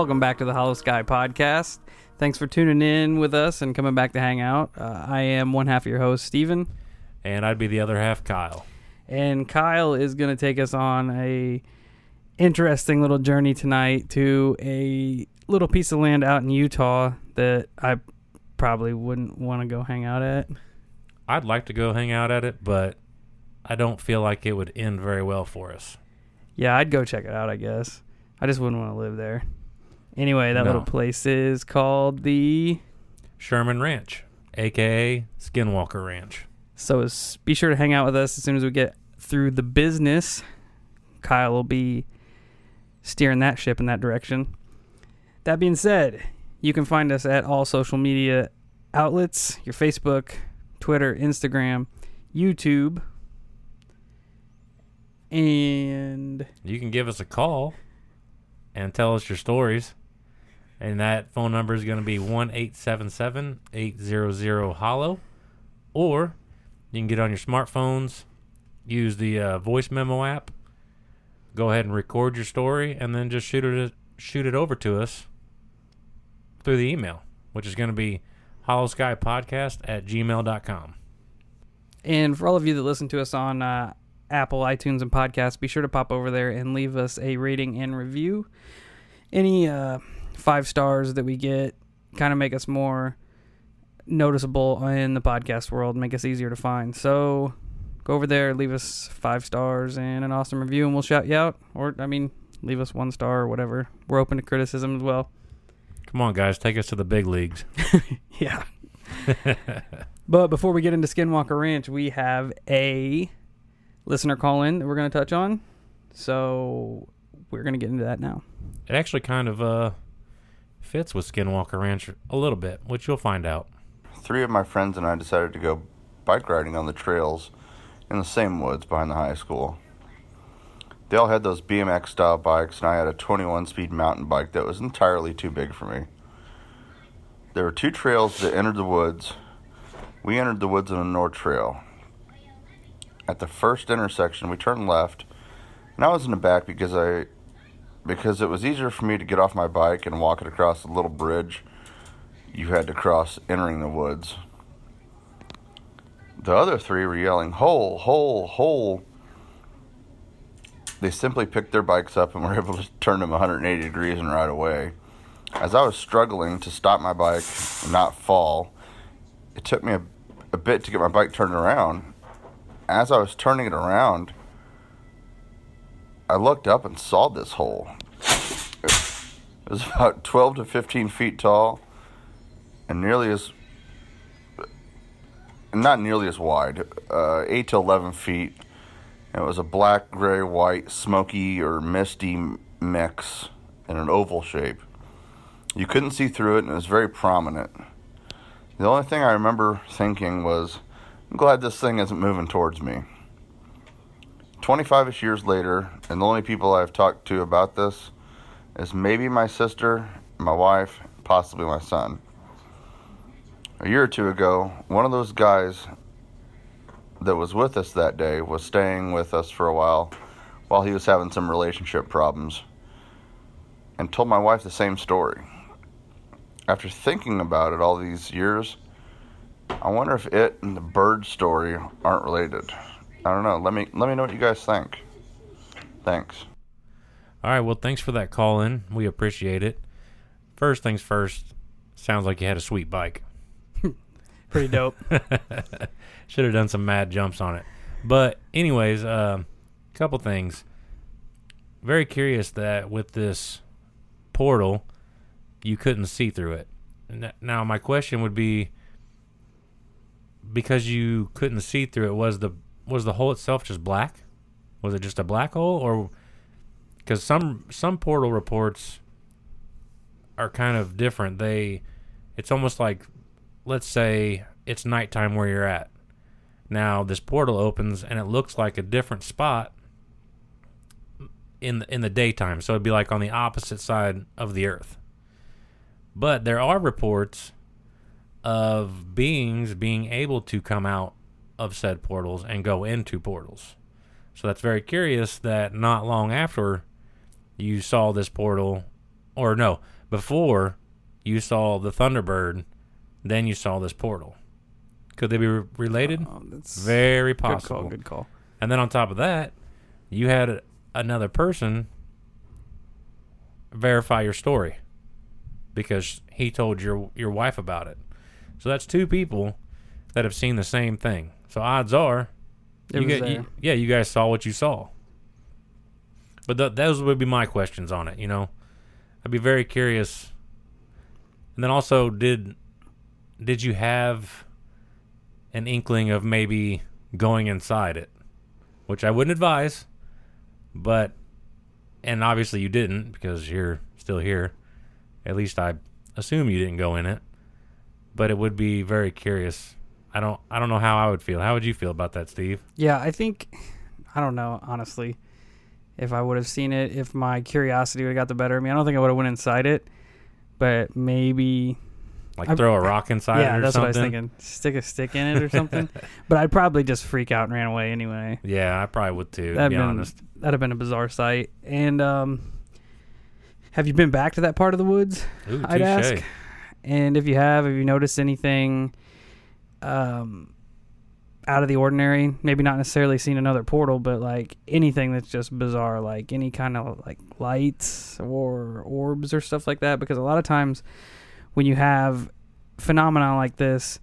Welcome back to the Holosky Podcast. Thanks for tuning in with us and coming back to hang out. I am one half of your host, Steven. And I'd be the other half, Kyle. And Kyle is going to take us on a interesting little journey tonight to a little piece of land out in Utah that I probably wouldn't want to go hang out at. I'd like to go hang out at it, but I don't feel like it would end very well for us. Yeah, I'd go check it out, I guess. I just wouldn't want to live there. Anyway, that little place is called the Sherman Ranch, a.k.a. Skinwalker Ranch. So be sure to hang out with us as soon as we get through the business. Kyle will be steering that ship in that direction. That being said, you can find us at all social media outlets, your Facebook, Twitter, Instagram, YouTube, and you can give us a call and tell us your stories. And that phone number is going to be 1-877-800-HOLLOW. Or you can get on your smartphones, use the voice memo app, go ahead and record your story, and then just shoot it over to us through the email, which is going to be holoskypodcast@gmail.com. And for all of you that listen to us on Apple, iTunes, and podcasts, be sure to pop over there and leave us a rating and review. Any 5 stars that we get kind of make us more noticeable in the podcast world, make us easier to find. So go over there, leave us 5 stars and an awesome review, and we'll shout you out. Or, I mean, leave us 1 star or whatever. We're open to criticism as well. Come on, guys. Take us to the big leagues. Yeah. But before we get into Skinwalker Ranch, we have a listener call-in that we're going to touch on. So we're going to get into that now. It actually kind of fits with Skinwalker Ranch a little bit, which you'll find out. 3 of my friends and I decided to go bike riding on the trails in the same woods behind the high school. They all had those BMX-style bikes, and I had a 21-speed mountain bike that was entirely too big for me. There were 2 trails that entered the woods. We entered the woods on a north trail. At the first intersection, we turned left, and I was in the back because it was easier for me to get off my bike and walk it across the little bridge you had to cross entering the woods. The other 3 were yelling, "Hole, hole, hole." They simply picked their bikes up and were able to turn them 180 degrees and ride away. As I was struggling to stop my bike and not fall, it took me a bit to get my bike turned around. As I was turning it around, I looked up and saw this hole. It was about 12 to 15 feet tall and not nearly as wide, 8 to 11 feet. It was a black, gray, white, smoky, or misty mix in an oval shape. You couldn't see through it, and it was very prominent. The only thing I remember thinking was, I'm glad this thing isn't moving towards me. 25-ish years later, and the only people I've talked to about this is maybe my sister, my wife, possibly my son. A year or 2 ago, one of those guys that was with us that day was staying with us for a while he was having some relationship problems, and told my wife the same story. After thinking about it all these years, I wonder if it and the bird story aren't related. I don't know. Let me know what you guys think. Thanks. All right, well, thanks for that call in. We appreciate it. First things first, sounds like you had a sweet bike. Pretty dope. Should have done some mad jumps on it. But anyways, couple things. Very curious that with this portal, you couldn't see through it. Now, my question would be, because you couldn't see through it, was the hole itself just black? Was it just a black hole? Or because some portal reports are kind of different. It's almost like, let's say it's nighttime where you're at. Now this portal opens and it looks like a different spot in the daytime. So it'd be like on the opposite side of the earth. But there are reports of beings being able to come out of said portals and go into portals. So that's very curious that not long after you saw this portal or no, before you saw the Thunderbird, then you saw this portal. Could they be related? That's very possible. Good call. And then on top of that, you had another person verify your story because he told your wife about it. So that's two people that have seen the same thing. So odds are, you guys saw what you saw. But those would be my questions on it, you know. I'd be very curious. And then also, did you have an inkling of maybe going inside it? Which I wouldn't advise, but, and obviously you didn't because you're still here. At least I assume you didn't go in it. But it would be very curious. I don't know how I would feel. How would you feel about that, Steve? Yeah, I don't know, honestly. If I would have seen it, if my curiosity would have got the better of me, I don't think I would have went inside it. But maybe throw a rock inside it or something? Yeah, that's what I was thinking. Stick a stick in it or something. But I'd probably just freak out and ran away anyway. Yeah, I probably would too, to be honest. That'd have been a bizarre sight. And have you been back to that part of the woods? Ooh, I'd ask. And if you have you noticed anything out of the ordinary? Maybe not necessarily seen another portal, but like anything that's just bizarre, like any kind of like lights or orbs or stuff like that. Because a lot of times when you have phenomena like this,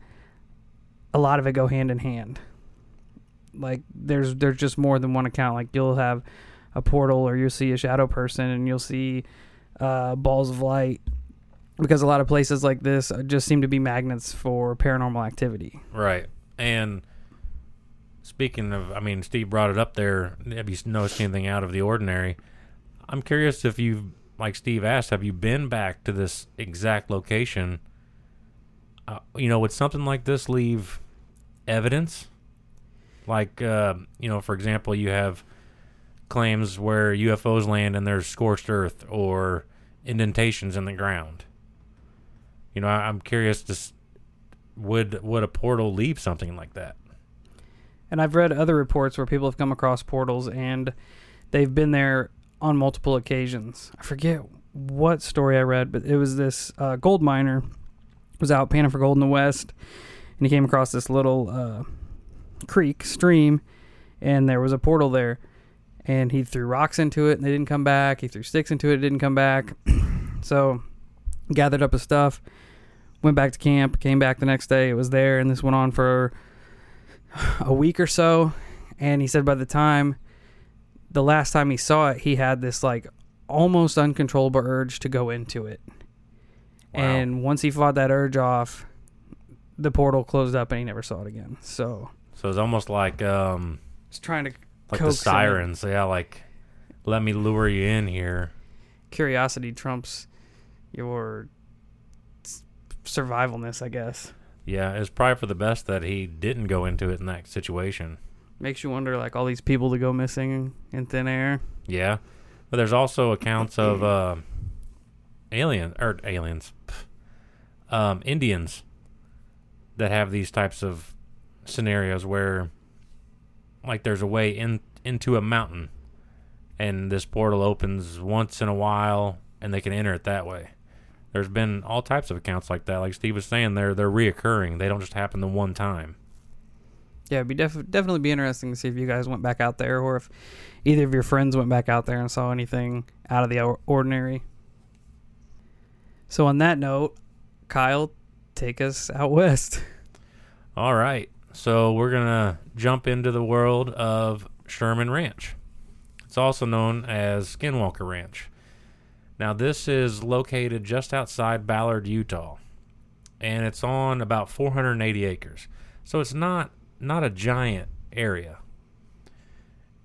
a lot of it go hand in hand. Like there's just more than one account. Like you'll have a portal or you'll see a shadow person and you'll see balls of light. Because a lot of places like this just seem to be magnets for paranormal activity. Right. And speaking of, I mean, Steve brought it up there. Have you noticed anything out of the ordinary? I'm curious if you've, like Steve asked, have you been back to this exact location? Would something like this leave evidence? Like, for example, you have claims where UFOs land and there's scorched earth or indentations in the ground. You know, I'm curious, would a portal leave something like that? And I've read other reports where people have come across portals and they've been there on multiple occasions. I forget what story I read, but it was this gold miner was out panning for gold in the West, and he came across this little stream, and there was a portal there. And he threw rocks into it, and they didn't come back. He threw sticks into it didn't come back. So gathered up his stuff, went back to camp, came back the next day. It was there, and this went on for a week or so. And he said by the last time he saw it, he had this like almost uncontrollable urge to go into it. Wow. And once he fought that urge off, the portal closed up, and he never saw it again. So it's almost like it's trying to like the sirens, like, let me lure you in here. Curiosity trumps your survivalness, I guess. Yeah, it's probably for the best that he didn't go into it in that situation. Makes you wonder, like, all these people to go missing in thin air. Yeah. But there's also accounts of Indians that have these types of scenarios where, like, there's a way into a mountain, and this portal opens once in a while, and they can enter it that way. There's been all types of accounts like that. Like Steve was saying, they're reoccurring. They don't just happen the one time. Yeah, it'd be definitely be interesting to see if you guys went back out there, or if either of your friends went back out there and saw anything out of the ordinary. So on that note, Kyle, take us out west. All right. So we're going to jump into the world of Sherman Ranch. It's also known as Skinwalker Ranch. Now, this is located just outside Ballard, Utah, and it's on about 480 acres. So it's not a giant area.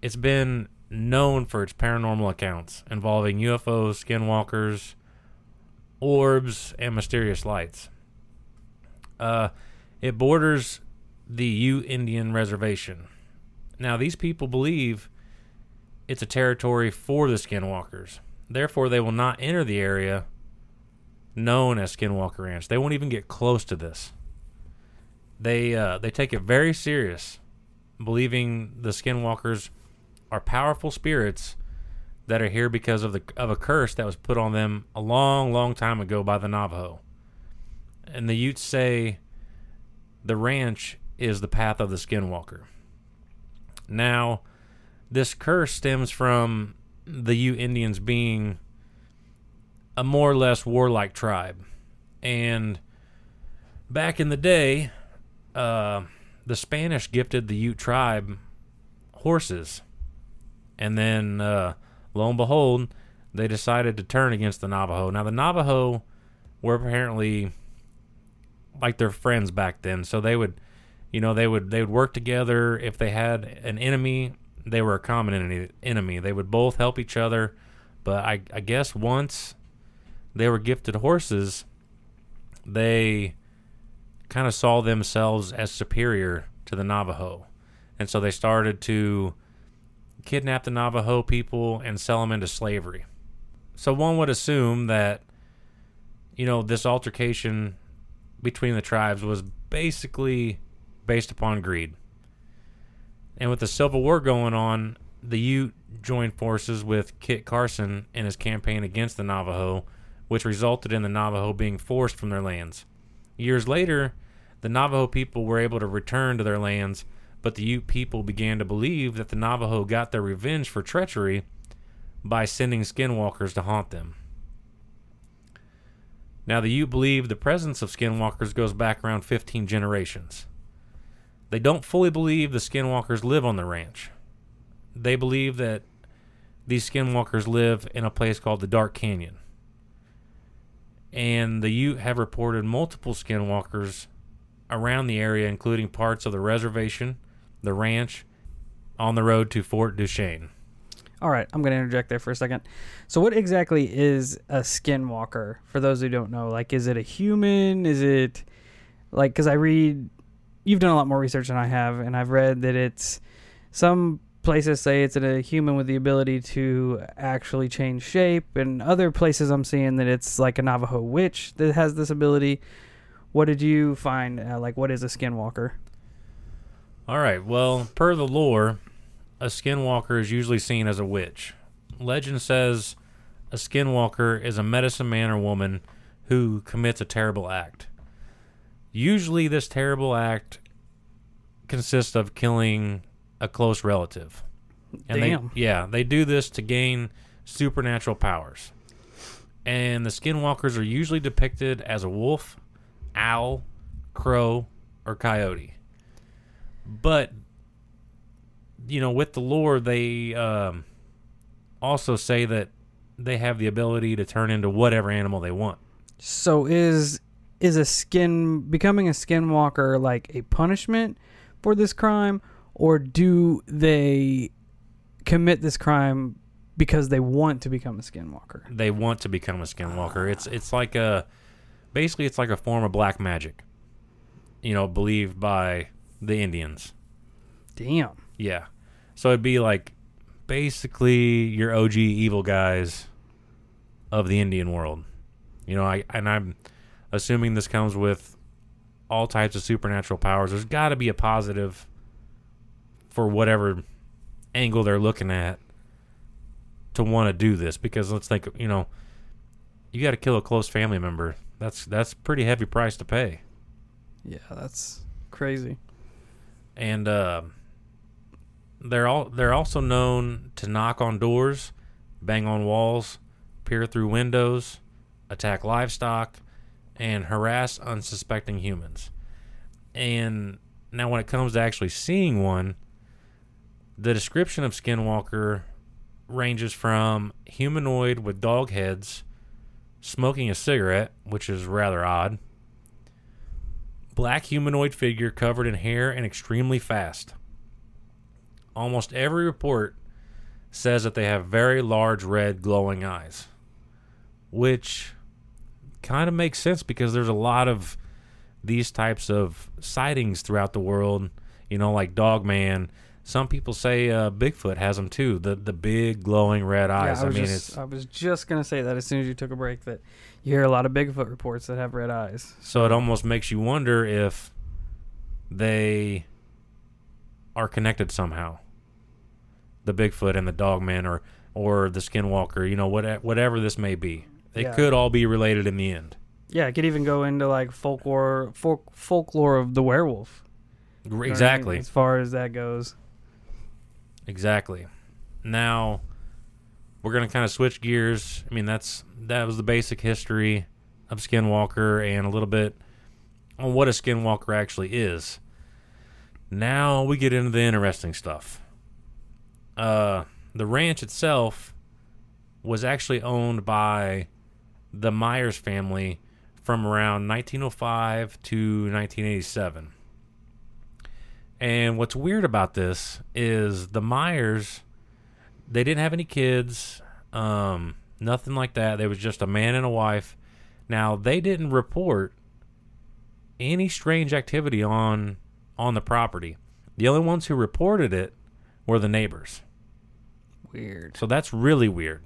It's been known for its paranormal accounts involving UFOs, skinwalkers, orbs, and mysterious lights. It borders the U-Indian Reservation. Now, these people believe it's a territory for the skinwalkers. Therefore, they will not enter the area known as Skinwalker Ranch. They won't even get close to this. They take it very serious, believing the skinwalkers are powerful spirits that are here because of a curse that was put on them a long, long time ago by the Navajo. And the Utes say the ranch is the path of the Skinwalker. Now, this curse stems from the Ute Indians being a more or less warlike tribe. And back in the day, the Spanish gifted the Ute tribe horses. And then, lo and behold, they decided to turn against the Navajo. Now, the Navajo were apparently like their friends back then. So they would, you know, they would work together. If they had an enemy, they were a common enemy. They would both help each other. But I guess once they were gifted horses, they kind of saw themselves as superior to the Navajo. And so they started to kidnap the Navajo people and sell them into slavery. So one would assume that, you know, this altercation between the tribes was basically based upon greed. And with the Civil War going on, the Ute joined forces with Kit Carson in his campaign against the Navajo, which resulted in the Navajo being forced from their lands. Years later, the Navajo people were able to return to their lands, but the Ute people began to believe that the Navajo got their revenge for treachery by sending skinwalkers to haunt them. Now, the Ute believe the presence of skinwalkers goes back around 15 generations. They don't fully believe the skinwalkers live on the ranch. They believe that these skinwalkers live in a place called the Dark Canyon. And the Ute have reported multiple skinwalkers around the area, including parts of the reservation, the ranch, on the road to Fort Duchesne. All right, I'm going to interject there for a second. So what exactly is a skinwalker? For those who don't know, like, is it a human? Is it, like, because I read, you've done a lot more research than I have, and I've read that it's, some places say it's a human with the ability to actually change shape, and other places I'm seeing that it's like a Navajo witch that has this ability. What did you find? Like, what is a skinwalker? All right, well, per the lore, a skinwalker is usually seen as a witch. Legend says a skinwalker is a medicine man or woman who commits a terrible act. Usually this terrible act consists of killing a close relative. And damn. They do this to gain supernatural powers. And the skinwalkers are usually depicted as a wolf, owl, crow, or coyote. But, you know, with the lore, they also say that they have the ability to turn into whatever animal they want. So is becoming a skinwalker like a punishment for this crime, or do they commit this crime because they want to become a skinwalker? They want to become a skinwalker. It's like a, basically it's like a form of black magic, you know, believed by the Indians. Damn. Yeah. So it'd be like basically your OG evil guys of the Indian world. You know, I'm assuming this comes with all types of supernatural powers. There's got to be a positive for whatever angle they're looking at to want to do this, because let's think, you know, you got to kill a close family member. That's pretty heavy price to pay. Yeah, that's crazy. And they're also known to knock on doors, bang on walls, peer through windows, attack livestock, and harass unsuspecting humans. And now when it comes to actually seeing one, the description of skinwalker ranges from humanoid with dog heads, smoking a cigarette, which is rather odd, black humanoid figure covered in hair and extremely fast. Almost every report says that they have very large red glowing eyes, which kind of makes sense because there's a lot of these types of sightings throughout the world, you know, like Dogman. Some people say Bigfoot has them too, the big glowing red eyes. Yeah, I was just going to say that as soon as you took a break, that you hear a lot of Bigfoot reports that have red eyes. So it almost makes you wonder if they are connected somehow, the Bigfoot and the Dogman, or or the Skinwalker, you know, whatever this may be. They could all be related in the end. Yeah, it could even go into like folklore of the werewolf. Exactly. As far as that goes. Exactly. Now, we're going to kind of switch gears. I mean, that was the basic history of Skinwalker and a little bit on what a Skinwalker actually is. Now we get into the interesting stuff. The ranch itself was actually owned by the Myers family from around 1905 to 1987. And what's weird about this is the Myers, they didn't have any kids, nothing like that. They was just a man and a wife. Now, they didn't report any strange activity on the property. The only ones who reported it were the neighbors. Weird. So that's really weird.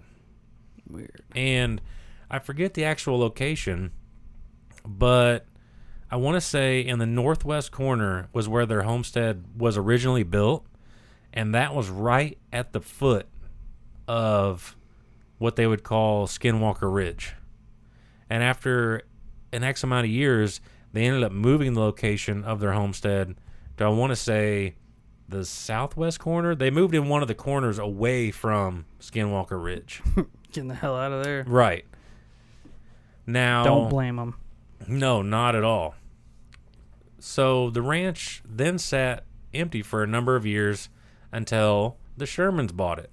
Weird. And I forget the actual location, but I want to say in the northwest corner was where their homestead was originally built, and that was right at the foot of what they would call Skinwalker Ridge. And after an X amount of years, they ended up moving the location of their homestead to, I want to say, the southwest corner. They moved in one of the corners away from Skinwalker Ridge. Getting the hell out of there. Right. Now, don't blame them. No, not at all. So the ranch then sat empty for a number of years until the Shermans bought it.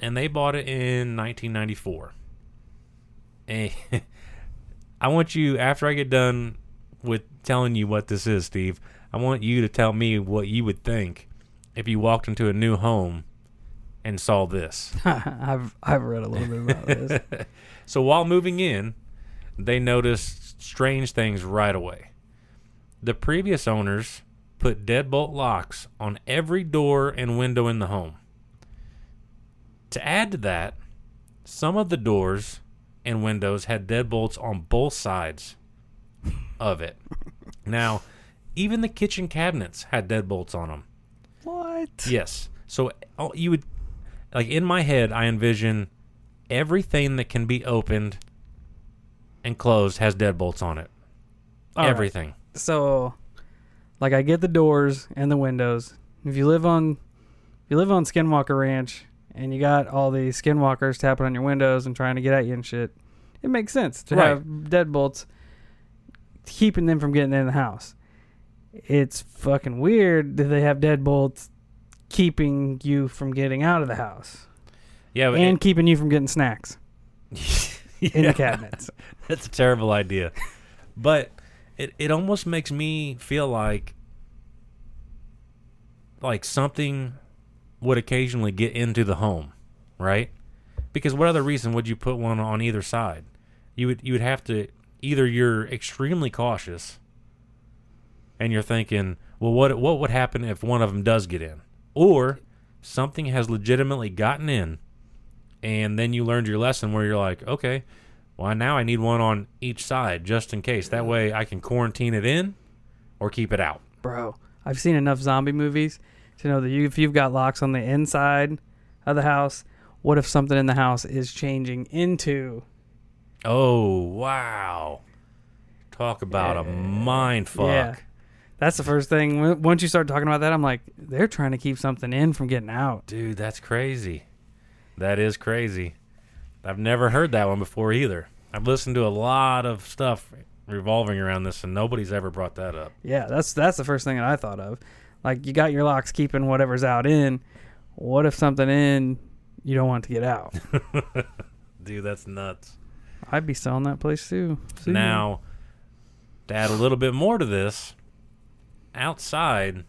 And they bought it in 1994. And I want you, after I get done with telling you what this is, Steve, I want you to tell me what you would think if you walked into a new home and saw this. I've read a little bit about this. So while moving in, they noticed strange things right away. The previous owners put deadbolt locks on every door and window in the home. To add to that, some of the doors and windows had deadbolts on both sides of it. Now, even the kitchen cabinets had deadbolts on them. What? Yes. So you would, like, in my head, I envision everything that can be opened and closed has deadbolts on it. All everything. Right. So, like, I get the doors and the windows. If you live on Skinwalker Ranch and you got all these skinwalkers tapping on your windows and trying to get at you and shit, it makes sense to have deadbolts keeping them from getting in the house. It's fucking weird that they have deadbolts keeping you from getting out of the house. Yeah, but and keeping you from getting snacks in the cabinets. That's a terrible idea. But it almost makes me feel like something would occasionally get into the home, right? Because what other reason would you put one on either side? You would have to, either you're extremely cautious and you're thinking, well, what would happen if one of them does get in? Or something has legitimately gotten in, and then you learned your lesson where you're like, okay, well, now I need one on each side just in case. That way I can quarantine it in or keep it out. Bro, I've seen enough zombie movies to know that if you've got locks on the inside of the house, what if something in the house is changing into? Oh, wow. Talk about a mind fuck. Yeah. That's the first thing. Once you start talking about that, I'm like, they're trying to keep something in from getting out. Dude, that's crazy. That is crazy. I've never heard that one before either. I've listened to a lot of stuff revolving around this, and nobody's ever brought that up. Yeah, that's the first thing that I thought of. Like, you got your locks keeping whatever's out in. What if something in you don't want to get out? Dude, that's nuts. I'd be selling that place too. See? Now, to add a little bit more to this, outside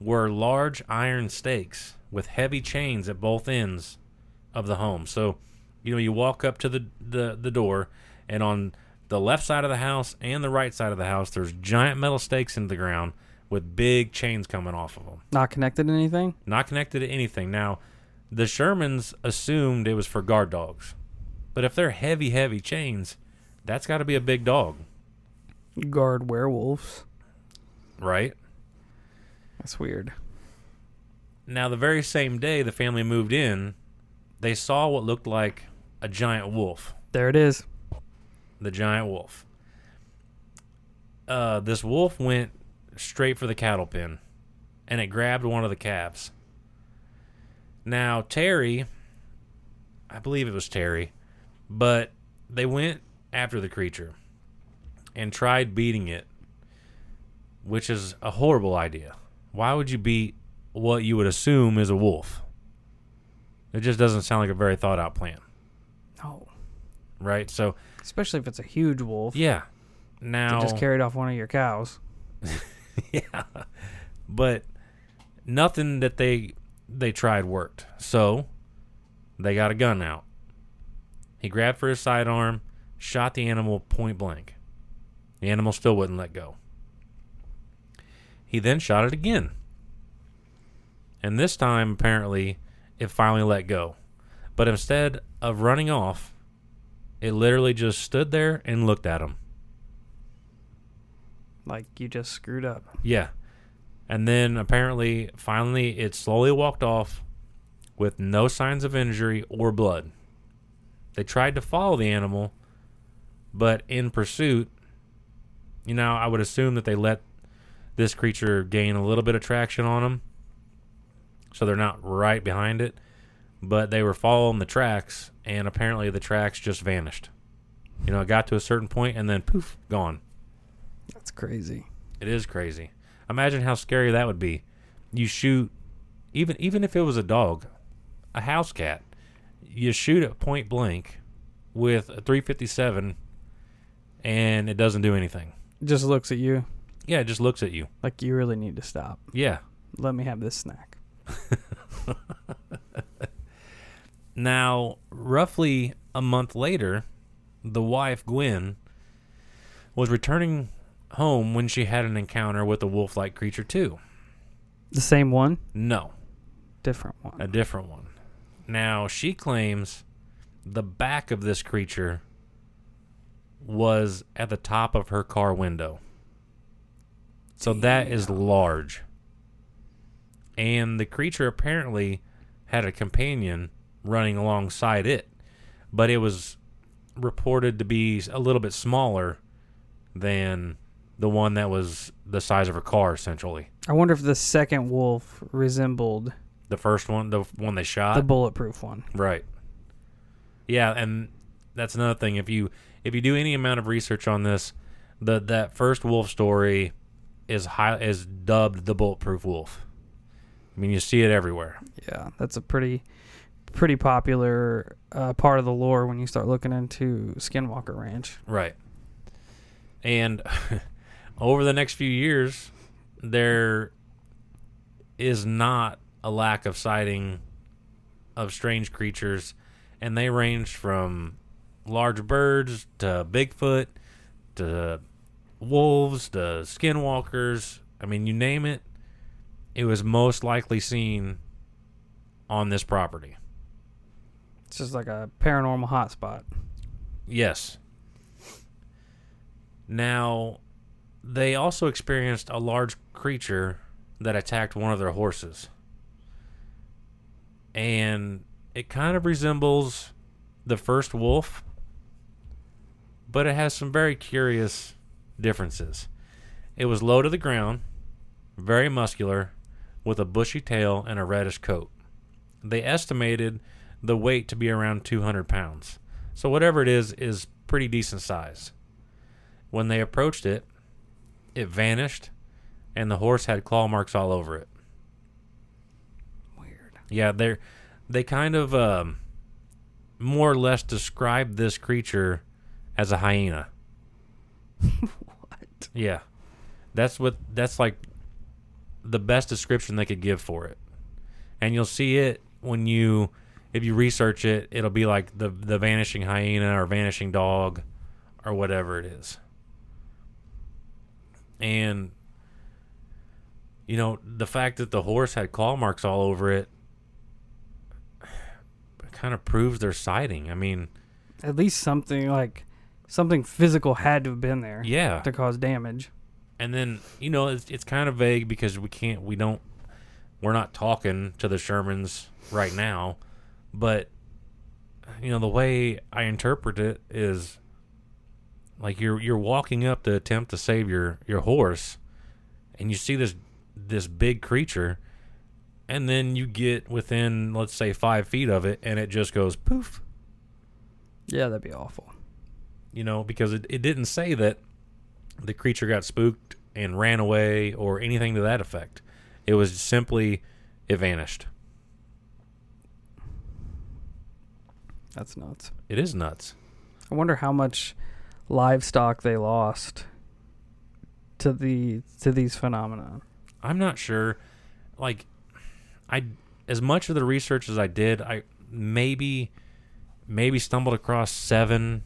were large iron stakes with heavy chains at both ends of the home. So, you know, you walk up to the door, and on the left side of the house and the right side of the house, there's giant metal stakes in the ground with big chains coming off of them. Not connected to anything? Not connected to anything. Now, the Shermans assumed it was for guard dogs. But if they're heavy, heavy chains, that's got to be a big dog. Guard werewolves. Right? That's weird. Now, the very same day the family moved in, they saw what looked like a giant wolf. There it is. The giant wolf. This wolf went straight for the cattle pen, and it grabbed one of the calves. Now, Terry, I believe it was Terry, but they went after the creature and tried beating it, which is a horrible idea. Why would you beat what you would assume is a wolf? It just doesn't sound like a very thought-out plan. No. Right? So, especially if it's a huge wolf. Yeah. Now, just carried off one of your cows. Yeah. But nothing that they tried worked. So they got a gun out. He grabbed for his sidearm, shot the animal point blank. The animal still wouldn't let go. He then shot it again. And this time, apparently, it finally let go. But instead of running off, it literally just stood there and looked at him. Like, you just screwed up. Yeah. And then, apparently, finally, it slowly walked off with no signs of injury or blood. They tried to follow the animal, but in pursuit, you know, I would assume that they let this creature gain a little bit of traction on them, so they're not right behind it, but they were following the tracks, and apparently the tracks just vanished. You know, it got to a certain point, and then poof, gone. That's crazy. It is crazy. Imagine how scary that would be. You shoot, even if it was a dog, a house cat, you shoot it point blank with a .357, and it doesn't do anything. It just looks at you. Yeah, it just looks at you. Like, you really need to stop. Yeah. Let me have this snack. Now, roughly a month later, the wife, Gwen, was returning home when she had an encounter with a wolf-like creature too. The same one? No. Different one. A different one. Now, she claims the back of this creature was at the top of her car window. So that is large. And the creature apparently had a companion running alongside it, but it was reported to be a little bit smaller than the one that was the size of her car, essentially. I wonder if the second wolf resembled the first one, the one they shot, the bulletproof one. Right. Yeah, and that's another thing. If you do any amount of research on this, that first wolf story is dubbed the bulletproof wolf. I mean, you see it everywhere. Yeah, that's a pretty popular part of the lore when you start looking into Skinwalker Ranch. Right. And over the next few years, there is not a lack of sighting of strange creatures, and they range from large birds to Bigfoot to wolves to skinwalkers. I mean, you name it, it was most likely seen on this property. It's just like a paranormal hotspot. Yes. Now, they also experienced a large creature that attacked one of their horses. And it kind of resembles the first wolf, but it has some very curious differences. It was low to the ground, very muscular, with a bushy tail and a reddish coat. They estimated the weight to be around 200 pounds. So whatever it is pretty decent size. When they approached it, it vanished, and the horse had claw marks all over it. Weird. Yeah, they kind of more or less described this creature as a hyena. What? Yeah. That's like the best description they could give for it. And you'll see it if you research it, it'll be like the vanishing hyena or vanishing dog or whatever it is. And, you know, the fact that the horse had claw marks all over it kind of proves their sighting. I mean, at least something physical had to have been there. Yeah. To cause damage. And then, you know, it's kind of vague because we're not talking to the Shermans right now, but you know, the way I interpret it is like you're walking up to attempt to save your horse, and you see this big creature, and then you get within, let's say, 5 feet of it, and it just goes poof. Yeah, that'd be awful. You know, because it didn't say that the creature got spooked and ran away or anything to that effect. It was simply, it vanished. That's nuts. It is nuts. I wonder how much livestock they lost to these phenomena. I'm not sure. Like, as much of the research as I did, I maybe stumbled across seven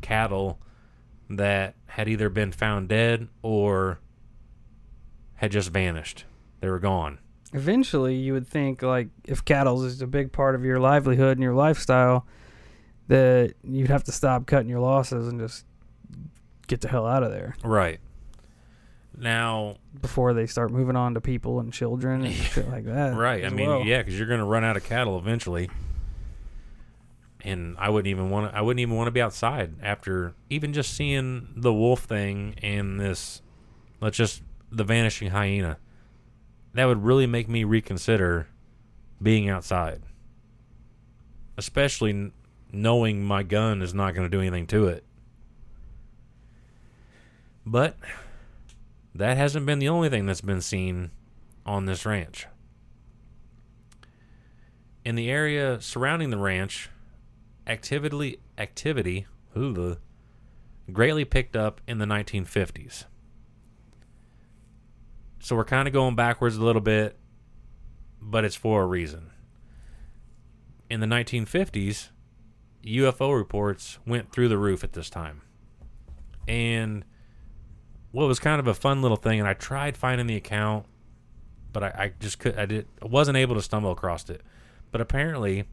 cattle that had either been found dead or had just vanished. They were gone. Eventually, you would think, like, if cattle is a big part of your livelihood and your lifestyle, that you'd have to stop cutting your losses and just get the hell out of there. Right. Now, before they start moving on to people and children and shit like that. Right. I mean, yeah, because you're going to run out of cattle eventually. And I wouldn't even want to be outside after even just seeing the wolf thing and this, let's just, the vanishing hyena. That would really make me reconsider being outside. Especially knowing my gun is not going to do anything to it. But that hasn't been the only thing that's been seen on this ranch. In the area surrounding the ranch, activity greatly picked up in the 1950s. So we're kind of going backwards a little bit, but it's for a reason. In the 1950s, UFO reports went through the roof at this time. And what was kind of a fun little thing, and I tried finding the account, but I wasn't able to stumble across it. But apparently,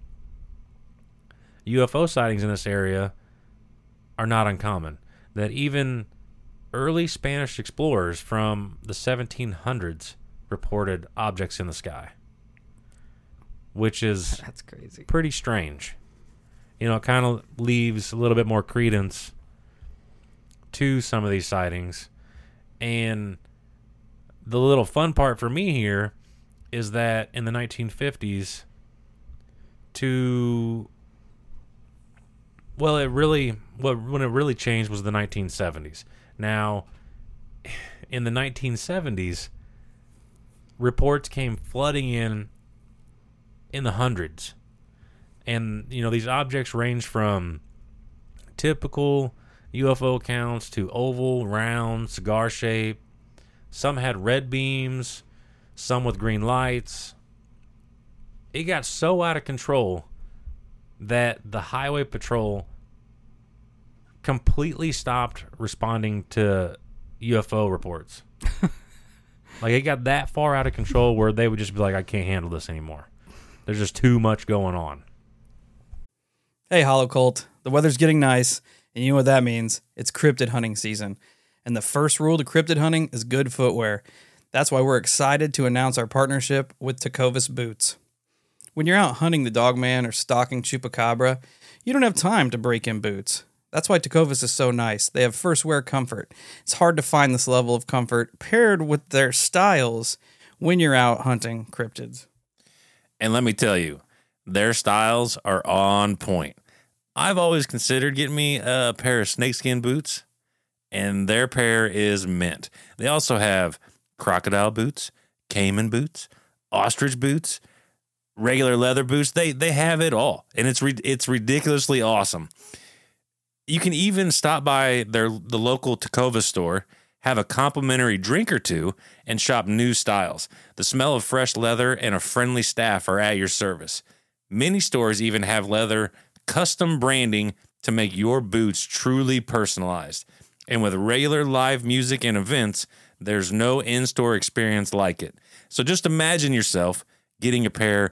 UFO sightings in this area are not uncommon. That even early Spanish explorers from the 1700s reported objects in the sky, which is that's crazy, pretty strange. You know, it kind of leaves a little bit more credence to some of these sightings. And the little fun part for me here is that in the 1950s, when it really changed was the 1970s. Now, in the 1970s, reports came flooding in the hundreds. And, you know, these objects range from typical UFO accounts to oval, round, cigar shape. Some had red beams, some with green lights. It got so out of control that the highway patrol completely stopped responding to UFO reports. Like, it got that far out of control where they would just be like, I can't handle this anymore. There's just too much going on. Hey, Holocult. The weather's getting nice, and you know what that means. It's cryptid hunting season. And the first rule to cryptid hunting is good footwear. That's why we're excited to announce our partnership with Tecovas Boots. When you're out hunting the dogman or stalking chupacabra, you don't have time to break in boots. That's why Tecovas is so nice. They have first wear comfort. It's hard to find this level of comfort paired with their styles when you're out hunting cryptids. And let me tell you, their styles are on point. I've always considered getting me a pair of snakeskin boots, and their pair is mint. They also have crocodile boots, caiman boots, ostrich boots, regular leather boots. They have it all, and it's ridiculously awesome. You can even stop by the local Tecovas store, have a complimentary drink or two, and shop new styles. The smell of fresh leather and a friendly staff are at your service. Many stores even have leather custom branding to make your boots truly personalized. And with regular live music and events, there's no in-store experience like it. So just imagine yourself getting a pair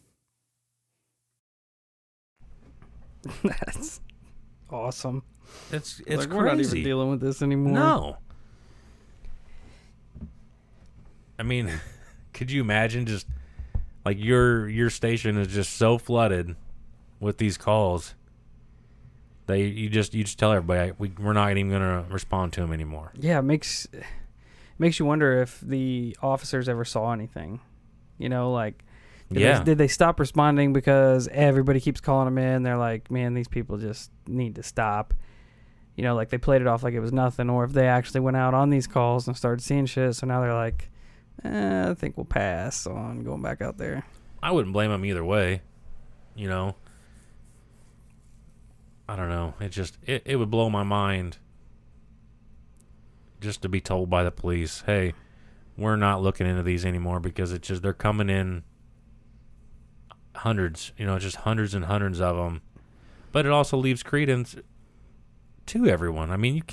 That's awesome. It's like, crazy. We're not even dealing with this anymore. No. I mean, could you imagine just... like your station is just so flooded with these calls that you just tell everybody we're not even gonna respond to them anymore. Yeah, it makes you wonder if the officers ever saw anything. You know, like did they stop responding because everybody keeps calling them in? They're like, man, these people just need to stop. You know, like they played it off like it was nothing, or if they actually went out on these calls and started seeing shit. So now they're like, I think we'll pass on going back out there. I wouldn't blame them either way. You know, I don't know. It just, it would blow my mind just to be told by the police, hey, we're not looking into these anymore, because it's just, they're coming in hundreds, you know, just hundreds and hundreds of them. But it also leaves credence to everyone. I mean, you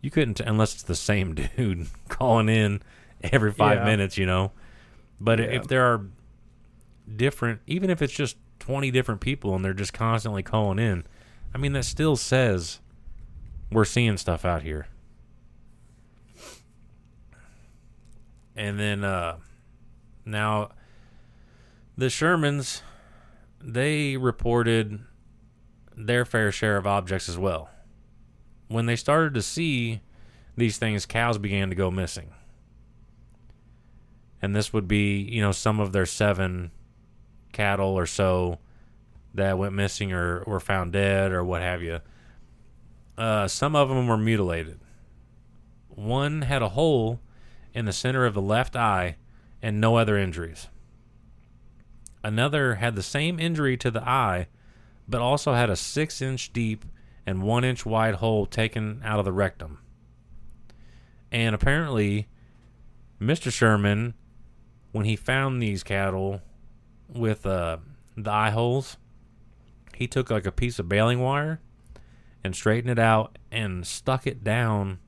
couldn't, unless it's the same dude calling in every 5 minutes, you know. But if there are different, even if it's just 20 different people and they're just constantly calling in, I mean, that still says we're seeing stuff out here. And then now the Shermans, they reported their fair share of objects as well. When they started to see these things, cows began to go missing. And this would be, you know, some of their 7 cattle or so that went missing or were found dead or what have you. Some of them were mutilated. One had a hole in the center of the left eye and no other injuries. Another had the same injury to the eye, but also had a 6-inch deep and 1-inch wide hole taken out of the rectum. And apparently, Mr. Sherman, when he found these cattle with the eye holes, he took like a piece of baling wire and straightened it out and stuck it down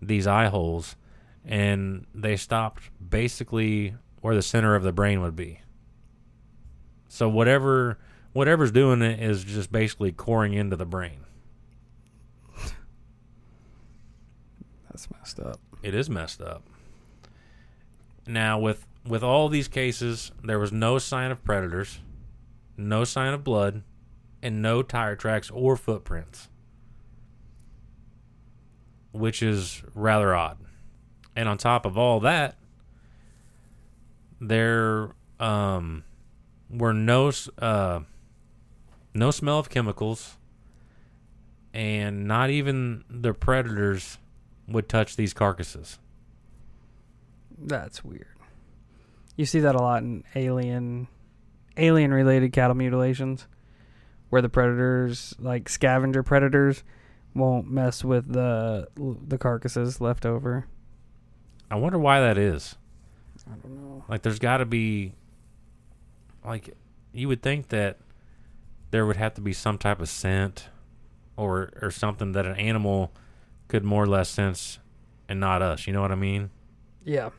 these eye holes, and they stopped basically where the center of the brain would be. So whatever's doing it is just basically coring into the brain. That's messed up. It is messed up. Now, with all these cases, there was no sign of predators, no sign of blood, and no tire tracks or footprints, which is rather odd. And on top of all that, there were no smell of chemicals, and not even the predators would touch these carcasses. That's weird. You see that a lot in alien-related cattle mutilations, where the predators, like scavenger predators, won't mess with the carcasses left over. I wonder why that is. I don't know. Like, there's got to be, like, you would think that there would have to be some type of scent or something that an animal could more or less sense, and not us. You know what I mean? Yeah.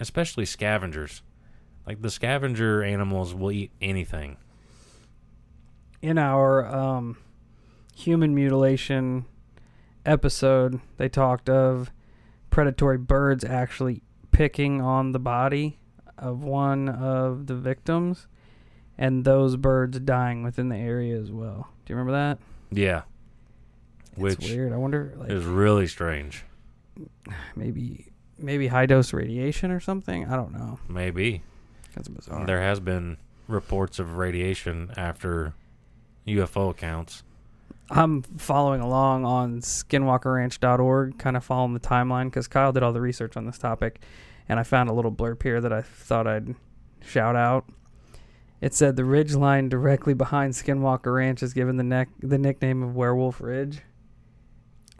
Especially scavengers. Like, the scavenger animals will eat anything. In our human mutilation episode, they talked of predatory birds actually picking on the body of one of the victims, and those birds dying within the area as well. Do you remember that? Yeah. Which it's weird. I wonder, like, is really strange. Maybe high dose radiation or something. I don't know. Maybe. That's bizarre. There has been reports of radiation after UFO accounts. I'm following along on SkinwalkerRanch.org, kind of following the timeline, because Kyle did all the research on this topic, and I found a little blurb here that I thought I'd shout out. It said the ridge line directly behind Skinwalker Ranch is given the nickname of Werewolf Ridge.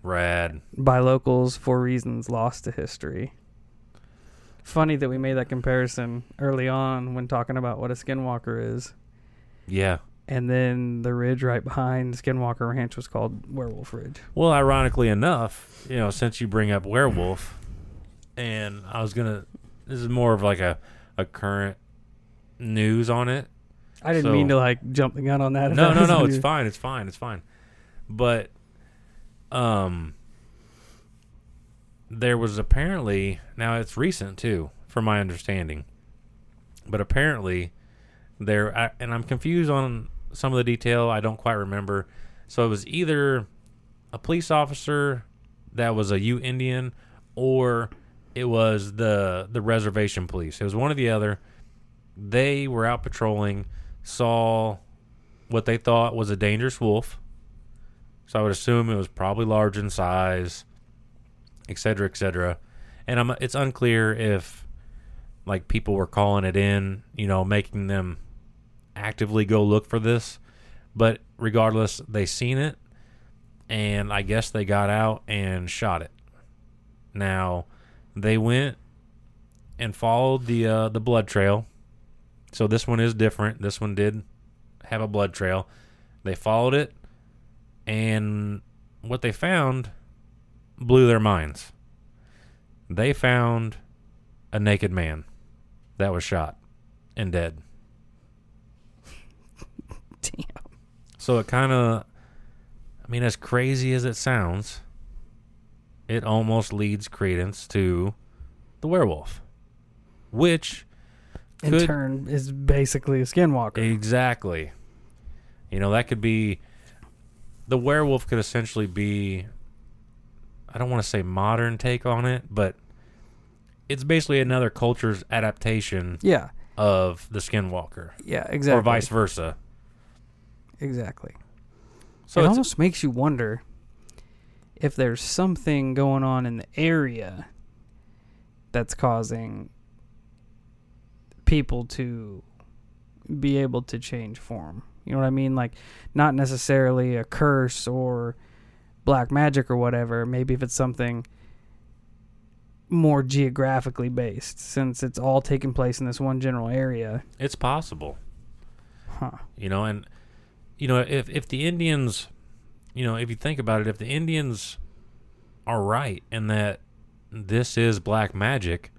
Rad. By locals for reasons lost to history. funny that we made that comparison early on when talking about what a skinwalker is. Yeah. And then the ridge right behind Skinwalker Ranch was called Werewolf Ridge. Well, ironically enough, you know, since you bring up werewolf, and I was going to, this is more of like a current news on it. I didn't mean to like jump the gun on that. No, it's fine. But there was apparently, now it's recent too, from my understanding, but apparently there, and I'm confused on some of the detail, I don't quite remember. So it was either a police officer that was a U-Indian or it was the reservation police. It was one or the other. They were out patrolling, saw what they thought was a dangerous wolf. So I would assume it was probably large in size, et cetera, et cetera. And it's unclear if like people were calling it in, you know, making them actively go look for this. But regardless, they seen it, and I guess they got out and shot it. Now, they went and followed the blood trail. So this one is different. This one did have a blood trail. They followed it, and what they found blew their minds. They found a naked man that was shot and dead. Damn. So it kind of, I mean, as crazy as it sounds, it almost leads credence to the werewolf, which in turn is basically a skinwalker. Exactly. You know, that could be, the werewolf could essentially be, I don't want to say modern take on it, but it's basically another culture's adaptation of the skinwalker. Yeah, exactly. Or vice versa. Exactly. So it almost makes you wonder if there's something going on in the area that's causing people to be able to change form. You know what I mean? Like, not necessarily a curse or black magic or whatever. Maybe if it's something more geographically based, since it's all taking place in this one general area. It's possible. Huh. You know, and, you know, if the Indians, you know, if you think about it, if the Indians are right in that this is black magic,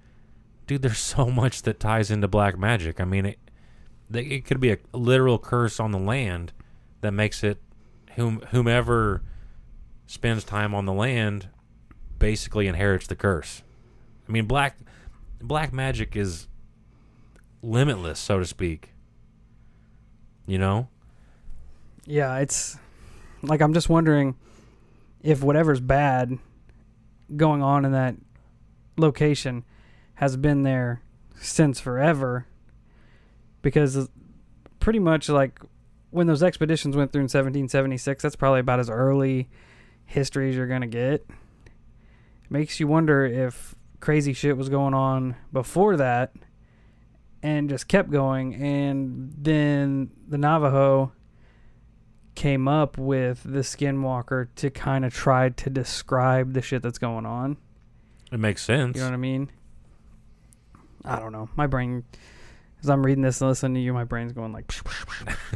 dude, there's so much that ties into black magic. I mean, it could be a literal curse on the land that makes it whomever spends time on the land basically inherits the curse. I mean, black magic is limitless, so to speak. You know? Yeah, it's like, I'm just wondering if whatever's bad going on in that location has been there since forever, because pretty much like when those expeditions went through in 1776, that's probably about as early history as you're going to get. It makes you wonder if crazy shit was going on before that and just kept going, and then the Navajo came up with the skinwalker to kind of try to describe the shit that's going on. It makes sense. You know what I mean? I don't know. My brain, as I'm reading this and listening to you, my brain's going like...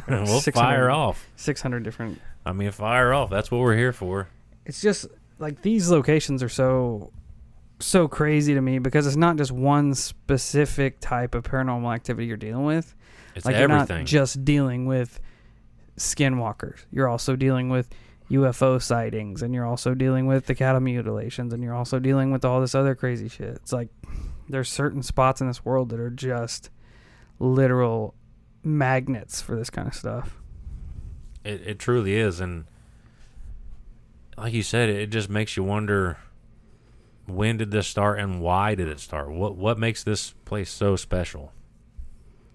we'll fire off. 600 different... I mean, fire off. That's what we're here for. It's just, like, these locations are so crazy to me, because it's not just one specific type of paranormal activity you're dealing with. It's like, everything. You're not just dealing with skinwalkers. You're also dealing with UFO sightings, and you're also dealing with the cattle mutilations, and you're also dealing with all this other crazy shit. It's like... there's certain spots in this world that are just literal magnets for this kind of stuff. It truly is. And like you said, it just makes you wonder, when did this start and why did it start? What makes this place so special?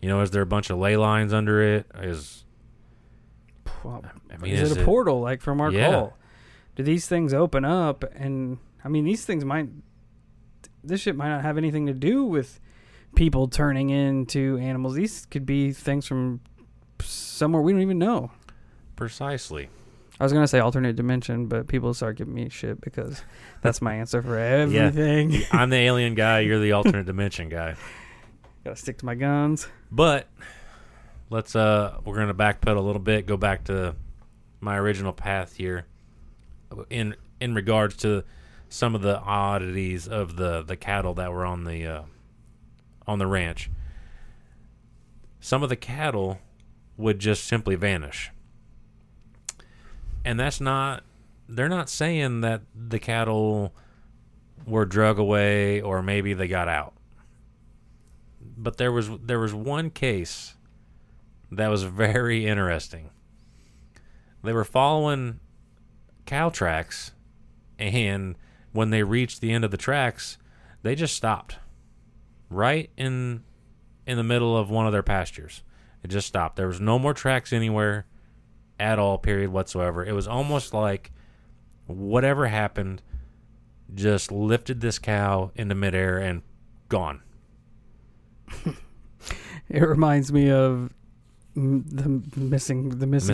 You know, is there a bunch of ley lines under it? Is it a portal like from our call? Do these things open up? And I mean, these things might... this shit might not have anything to do with people turning into animals. These could be things from somewhere we don't even know. Precisely. I was going to say alternate dimension, but people start giving me shit because that's my answer for everything. Yeah. I'm the alien guy. You're the alternate dimension guy. Got to stick to my guns. But let's we're going to backpedal a little bit, go back to my original path here in regards to some of the oddities of the cattle that were on the ranch. Some of the cattle would just simply vanish. And that's not, they're not saying that the cattle were drug away or maybe they got out. But there was one case that was very interesting. They were following cow tracks, and when they reached the end of the tracks, they just stopped right in the middle of one of their pastures. It just stopped. There was no more tracks anywhere at all, period, whatsoever. It was almost like whatever happened just lifted this cow into midair and gone. It reminds me of the missing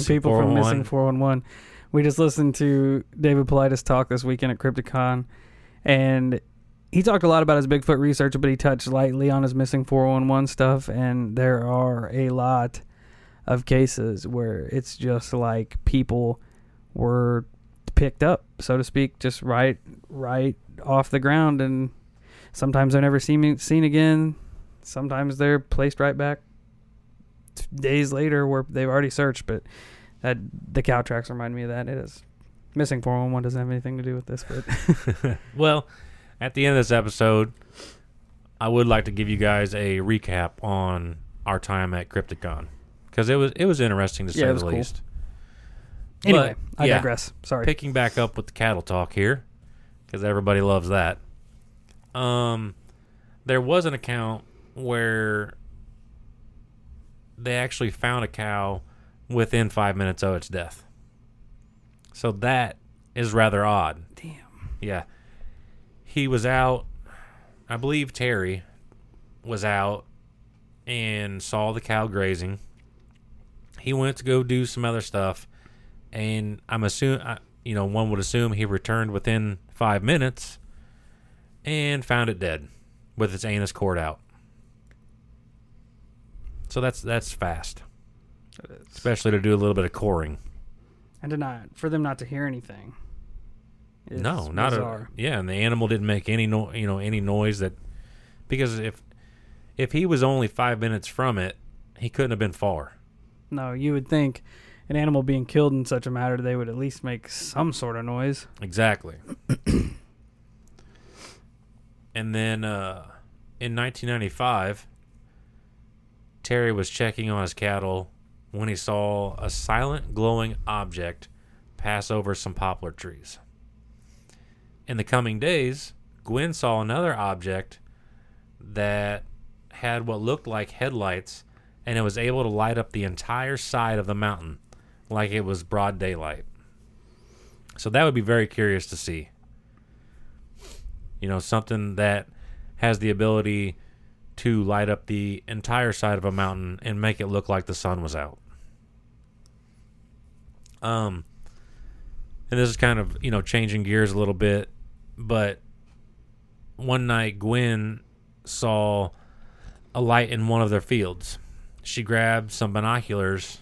people from Missing 411. We just listened to David Paulides talk this weekend at Crypticon, and he talked a lot about his Bigfoot research, but he touched lightly on his Missing 411 stuff, and there are a lot of cases where it's just like people were picked up, so to speak, just right off the ground, and sometimes they're never seen again. Sometimes they're placed right back days later where they've already searched, but that the cow tracks remind me of that. It is Missing 411 doesn't have anything to do with this, but well, at the end of this episode, I would like to give you guys a recap on our time at Crypticon because it was interesting to say the cool. least. Anyway, but, I digress. Sorry. Picking back up with the cattle talk here because everybody loves that. There was an account where they actually found a cow within 5 minutes of its death. So that is rather odd. Damn. Yeah. He was out, I believe Terry was out and saw the cow grazing. He went to go do some other stuff, and one would assume he returned within 5 minutes and found it dead with its anus cord out. So that's fast, especially to do a little bit of coring. And for them not to hear anything. No, not bizarre. And the animal didn't make any noise because if he was only 5 minutes from it, he couldn't have been far. No, you would think an animal being killed in such a matter, they would at least make some sort of noise. Exactly. And then in 1995. Terry was checking on his cattle when he saw a silent glowing object pass over some poplar trees. In the coming days, Gwen saw another object that had what looked like headlights, and it was able to light up the entire side of the mountain like it was broad daylight. So that would be very curious to see. You know, something that has the ability to light up the entire side of a mountain and make it look like the sun was out. And this is kind of, changing gears a little bit, but one night Gwen saw a light in one of their fields. She grabbed some binoculars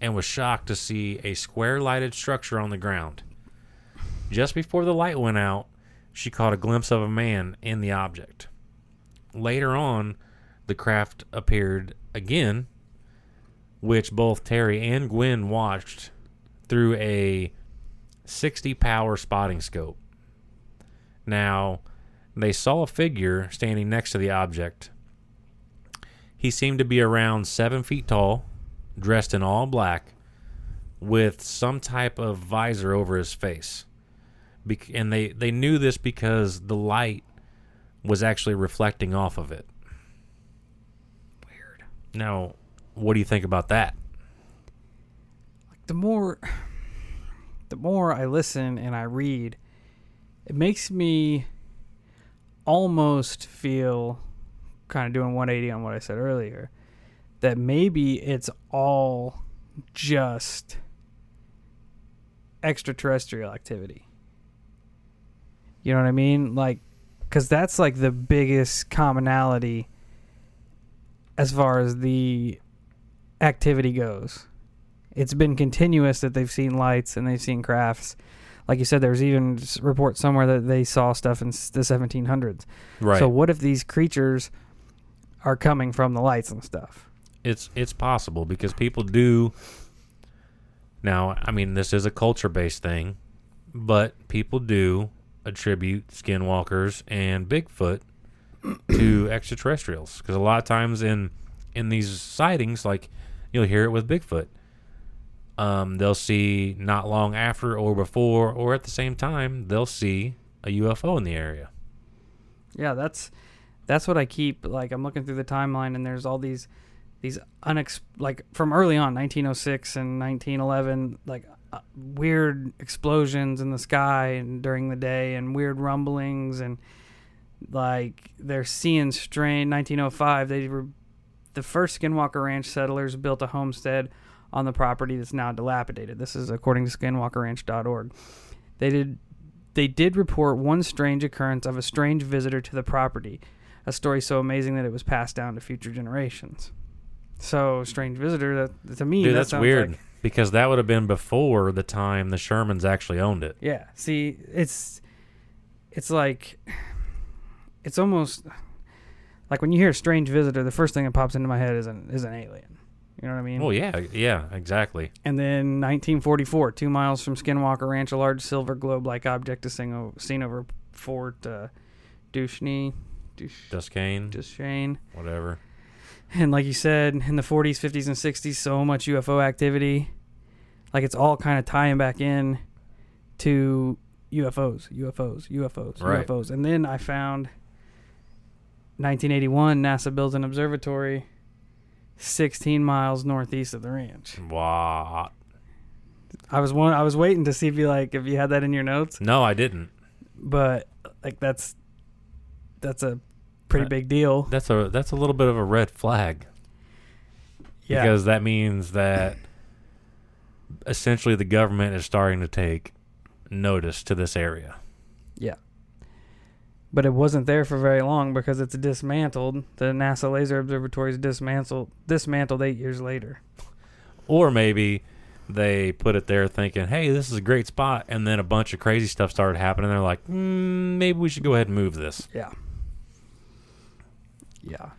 and was shocked to see a square lighted structure on the ground. Just before the light went out, she caught a glimpse of a man in the object. Later on, the craft appeared again, which both Terry and Gwen watched through a 60 power spotting scope. Now, they saw a figure standing next to the object. He seemed to be around 7 feet tall, dressed in all black, with some type of visor over his face. And they knew this because the light was actually reflecting off of it. Weird. Now, what do you think about that? Like the more I listen and I read, it makes me almost feel, kind of doing 180 on what I said earlier, that maybe it's all just extraterrestrial activity. You know what I mean? Like, because that's like the biggest commonality as far as the activity goes. It's been continuous that they've seen lights and they've seen crafts. Like you said, there was even reports somewhere that they saw stuff in the 1700s. Right. So what if these creatures are coming from the lights and stuff? It's possible, because people do. Now, I mean, this is a culture-based thing, but people do attribute skinwalkers and Bigfoot to extraterrestrials, because a lot of times in these sightings, like, you'll hear it with Bigfoot. They'll see, not long after or before or at the same time, they'll see a UFO in the area. Yeah, that's what I keep, like, I'm looking through the timeline, and there's all these like, from early on, 1906 and 1911, like, weird explosions in the sky and during the day, and weird rumblings, and like, they're seeing strange. 1905, they were the first Skinwalker Ranch settlers built a homestead on the property that's now dilapidated. This is according to SkinwalkerRanch.org. They did report one strange occurrence of a strange visitor to the property, a story so amazing that it was passed down to future generations. So, strange visitor, that, to me, dude, that's weird. Like, because that would have been before the time the Shermans actually owned it. Yeah. See, it's like, it's almost like when you hear strange visitor, the first thing that pops into my head is an alien. You know what I mean? Oh, yeah. Yeah, exactly. And then 1944, 2 miles from Skinwalker Ranch, a large silver globe-like object is seen over Fort Duchesne. Whatever. And like you said, in the 40s, 50s, and 60s, so much UFO activity. Like, it's all kind of tying back in to UFOs, right. UFOs. And then I found 1981, NASA builds an observatory 16 miles northeast of the ranch. What? I was waiting to see if you had that in your notes. No, I didn't. But like, that's a pretty big deal. That's a little bit of a red flag. Yeah. Because that means that essentially the government is starting to take notice to this area. Yeah. But it wasn't there for very long, because it's dismantled. The NASA Laser Observatory is dismantled 8 years later. Or maybe they put it there thinking, hey, this is a great spot, and then a bunch of crazy stuff started happening. They're like, maybe we should go ahead and move this. Yeah. Yeah.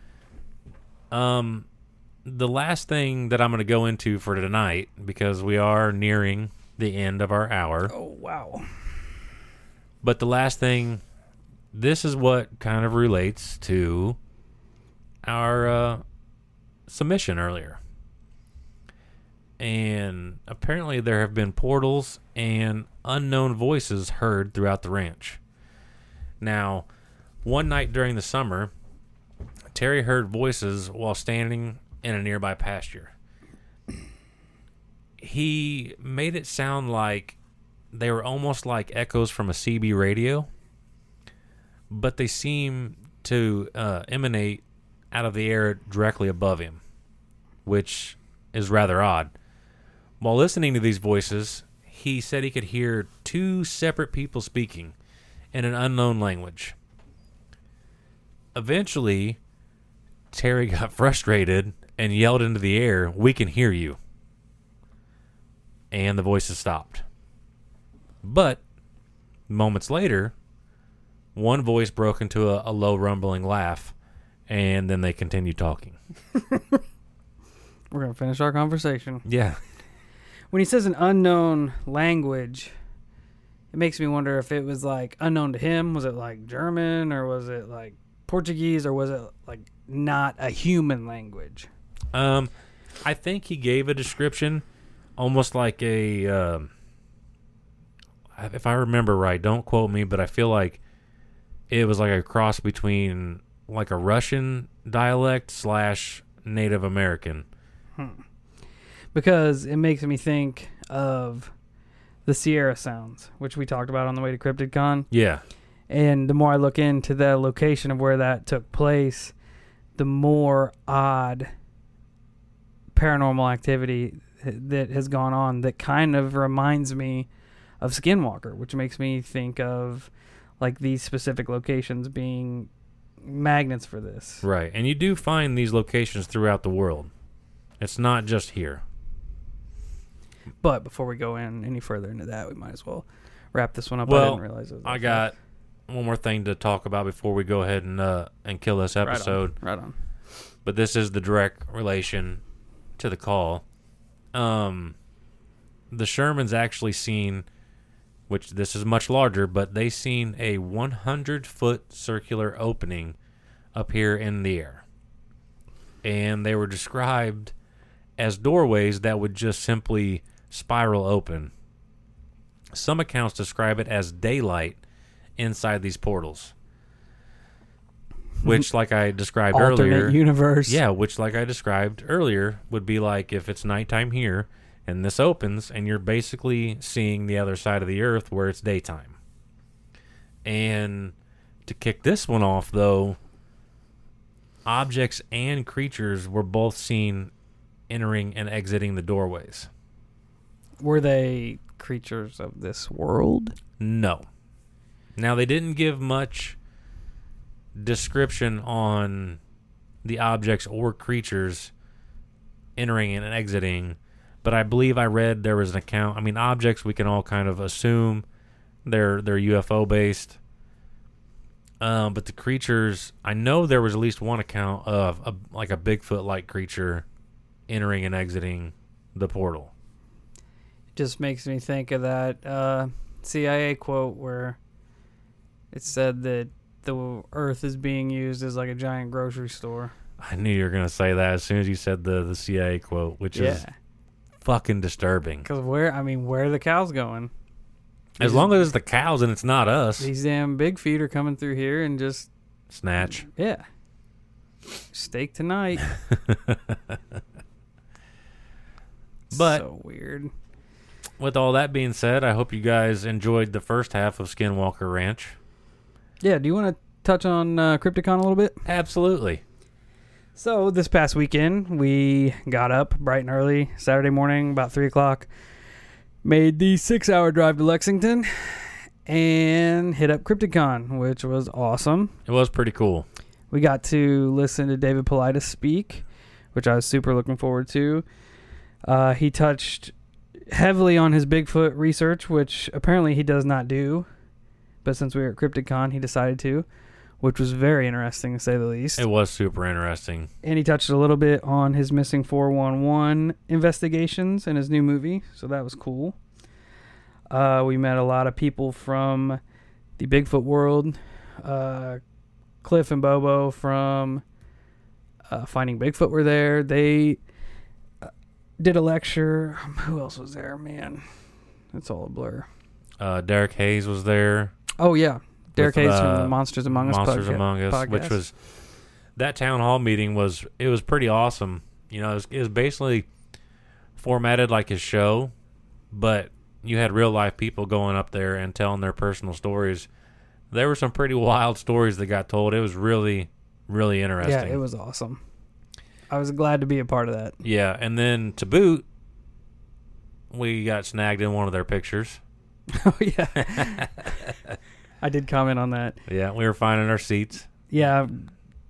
The last thing that I'm going to go into for tonight, because we are nearing the end of our hour. Oh, wow. But the last thing... This is what kind of relates to our submission earlier. And apparently there have been portals and unknown voices heard throughout the ranch. Now, one night during the summer, Terry heard voices while standing in a nearby pasture. He made it sound like they were almost like echoes from a CB radio, but they seem to emanate out of the air directly above him, which is rather odd. While listening to these voices, he said he could hear two separate people speaking in an unknown language. Eventually, Terry got frustrated and yelled into the air, "We can hear you." And the voices stopped. But moments later, one voice broke into a low rumbling laugh, and then they continued talking. We're going to finish our conversation. Yeah. When he says an unknown language, it makes me wonder if it was like unknown to him. Was it like German, or was it like Portuguese, or was it like not a human language? I think he gave a description almost like a, if I remember right, don't quote me, but I feel like it was like a cross between like a Russian dialect / Native American. Because it makes me think of the Sierra sounds, which we talked about on the way to Crypticon. Yeah. And the more I look into the location of where that took place, the more odd paranormal activity that has gone on that kind of reminds me of Skinwalker, which makes me think of like these specific locations being magnets for this. Right. And you do find these locations throughout the world. It's not just here. But before we go in any further into that, we might as well wrap this one up. Well, I didn't realize it was I got one more thing to talk about before we go ahead and kill this episode. Right on. But this is the direct relation to the call. The Shermans actually seen, which this is much larger, but they seen a 100-foot circular opening up here in the air. And they were described as doorways that would just simply spiral open. Some accounts describe it as daylight inside these portals, which like I described earlier, universe. Yeah, which like I described earlier would be like if it's nighttime here and this opens and you're basically seeing the other side of the earth where it's daytime. And to kick this one off though, objects and creatures were both seen entering and exiting the doorways. Were they creatures of this world? No. Now, they didn't give much description on the objects or creatures entering and exiting, but I believe I read there was an account. I mean, objects we can all kind of assume they're UFO-based, but the creatures, I know there was at least one account of a Bigfoot-like creature entering and exiting the portal. It just makes me think of that CIA quote where it said that the Earth is being used as like a giant grocery store. I knew you were going to say that as soon as you said the CIA quote, which is fucking disturbing. Because where are the cows going? As long as it's the cows and it's not us. These damn big feet are coming through here and just... snatch. Yeah. Steak tonight. But so weird. With all that being said, I hope you guys enjoyed the first half of Skinwalker Ranch. Yeah, do you want to touch on Crypticon a little bit? Absolutely. So this past weekend, we got up bright and early, Saturday morning, about 3 o'clock, made the 6-hour drive to Lexington, and hit up Crypticon, which was awesome. It was pretty cool. We got to listen to David Paulides speak, which I was super looking forward to. He touched heavily on his Bigfoot research, which apparently he does not do. But since we were at Crypticon, he decided to, which was very interesting to say the least. It was super interesting. And he touched a little bit on his missing 411 investigations and his new movie, so that was cool. We met a lot of people from the Bigfoot world. Cliff and Bobo from Finding Bigfoot were there. They did a lecture. Who else was there? Man, it's all a blur. Derek Hayes was there. Oh, yeah. Derek Hayes from the Monsters Among Us podcast. Which was... that town hall meeting was... it was pretty awesome. You know, it was basically formatted like his show, but you had real-life people going up there and telling their personal stories. There were some pretty wild stories that got told. It was really, really interesting. Yeah, it was awesome. I was glad to be a part of that. Yeah, and then to boot, we got snagged in one of their pictures. Oh, yeah. I did comment on that. Yeah, we were finding our seats. Yeah,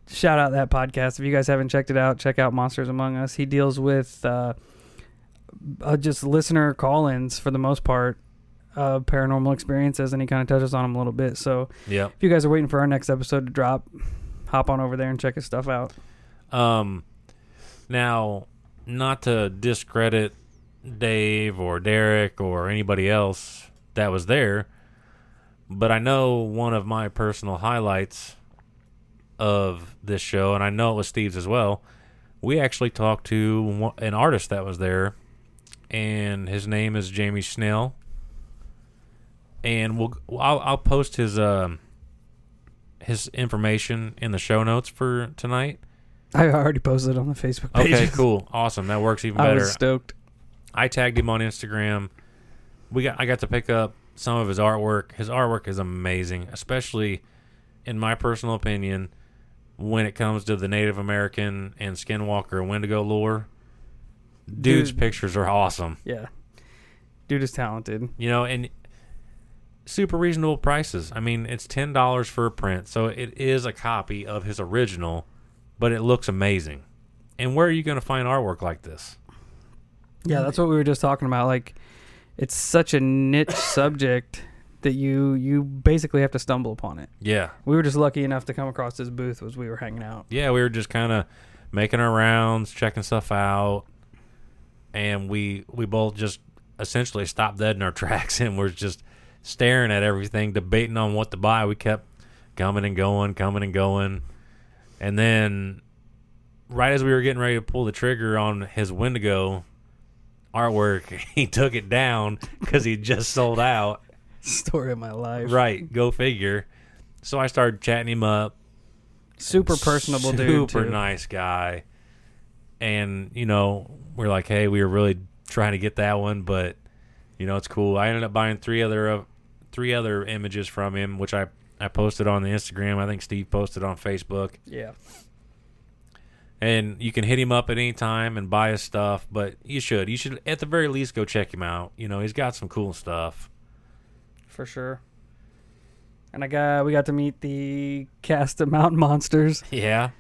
shout out that podcast. If you guys haven't checked it out, check out Monsters Among Us. He deals with just listener call-ins for the most part, paranormal experiences, and he kind of touches on them a little bit. So yeah, if you guys are waiting for our next episode to drop, hop on over there and check his stuff out. Now, not to discredit Dave or Derek or anybody else that was there, but I know one of my personal highlights of this show, and I know it was Steve's as well, we actually talked to an artist that was there, and his name is Jamie Snell, and I'll post his information in the show notes for tonight. I already posted it on the Facebook page. Okay, cool, awesome, that works even better. I was stoked. I tagged him on Instagram. I got to pick up some of his artwork. His artwork is amazing, especially, in my personal opinion, when it comes to the Native American and Skinwalker and Wendigo lore. Dude's pictures are awesome. Yeah. Dude is talented. You know, and super reasonable prices. I mean, it's $10 for a print, so it is a copy of his original, but it looks amazing. And where are you going to find artwork like this? Yeah, that's what we were just talking about. Like, it's such a niche subject that you basically have to stumble upon it. Yeah. We were just lucky enough to come across this booth as we were hanging out. Yeah, we were just kind of making our rounds, checking stuff out, and we both just essentially stopped dead in our tracks and were just staring at everything, debating on what to buy. We kept coming and going. And then right as we were getting ready to pull the trigger on his Wendigo artwork, he took it down because he just sold out. Story of my life. Right. Go figure. So I started chatting him up. Super personable dude. Super nice guy. And, you know, we're like, hey, we were really trying to get that one, but, you know, it's cool. I ended up buying three other images from him, which I posted on the Instagram. I think Steve posted on Facebook. Yeah. And you can hit him up at any time and buy his stuff, but you should. You should, at the very least, go check him out. You know, he's got some cool stuff. For sure. And we got to meet the cast of Mountain Monsters. Yeah.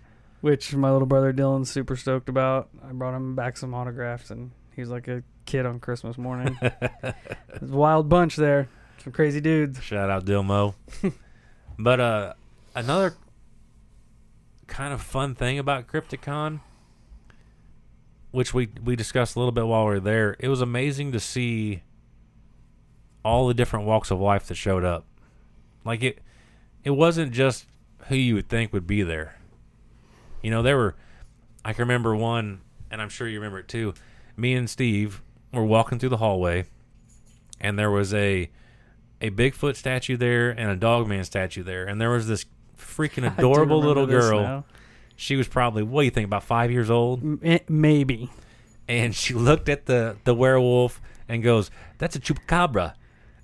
Which my little brother Dylan's super stoked about. I brought him back some autographs, and he was like a kid on Christmas morning. It's a wild bunch there. Some crazy dudes. Shout out Dilmo. But another kind of fun thing about Crypticon, which we discussed a little bit while we were there, it was amazing to see all the different walks of life that showed up. Like, it wasn't just who you would think would be there. You know, there were, I can remember one, and I'm sure you remember it too, me and Steve were walking through the hallway, and there was a Bigfoot statue there and a Dogman statue there, and there was this freaking adorable little girl. Now, she was probably, what do you think, about 5 years old? Maybe. And she looked at the werewolf and goes, "That's a chupacabra."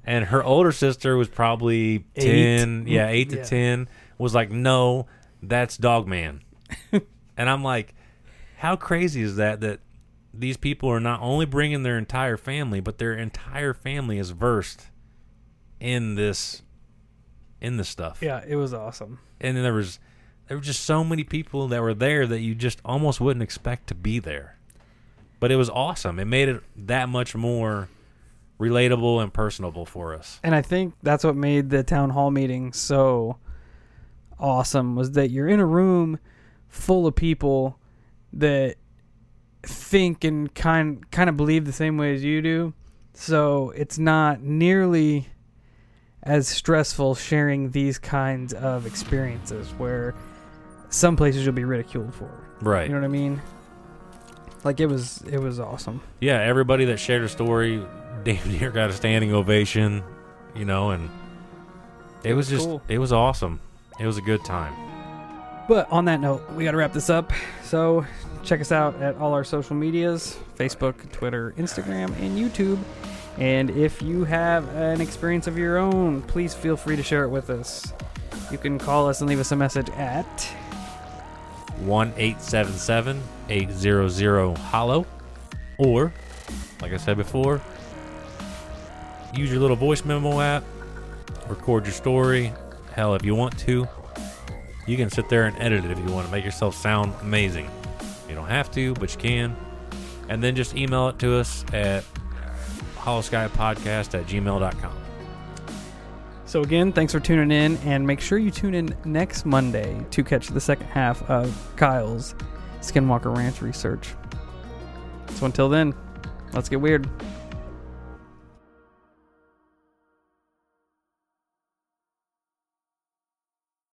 And her older sister was probably 10, eight to 10, was like, "No, that's Dogman." And I'm like, how crazy is that these people are not only bringing their entire family, but their entire family is versed in this stuff. Yeah, it was awesome. And then there were just so many people that were there that you just almost wouldn't expect to be there. But it was awesome. It made it that much more relatable and personable for us. And I think that's what made the town hall meeting so awesome, was that you're in a room full of people that think and kind of believe the same way as you do. So it's not nearly as stressful sharing these kinds of experiences where some places you'll be ridiculed for. Right. You know what I mean? Like, it was awesome. Yeah, everybody that shared a story damn near got a standing ovation, you know, and it was awesome. It was a good time. But on that note, we got to wrap this up. So check us out at all our social medias, Facebook, Twitter, Instagram, and YouTube. And if you have an experience of your own, please feel free to share it with us. You can call us and leave us a message at 1-877-800-HOLLOW, or, like I said before, use your little voice memo app, record your story. Hell, if you want to, you can sit there and edit it if you want to make yourself sound amazing. You don't have to, but you can. And then just email it to us at holoskypodcast@gmail.com. So again, thanks for tuning in, and make sure you tune in next Monday to catch the second half of Kyle's Skinwalker Ranch research. So until then, let's get weird.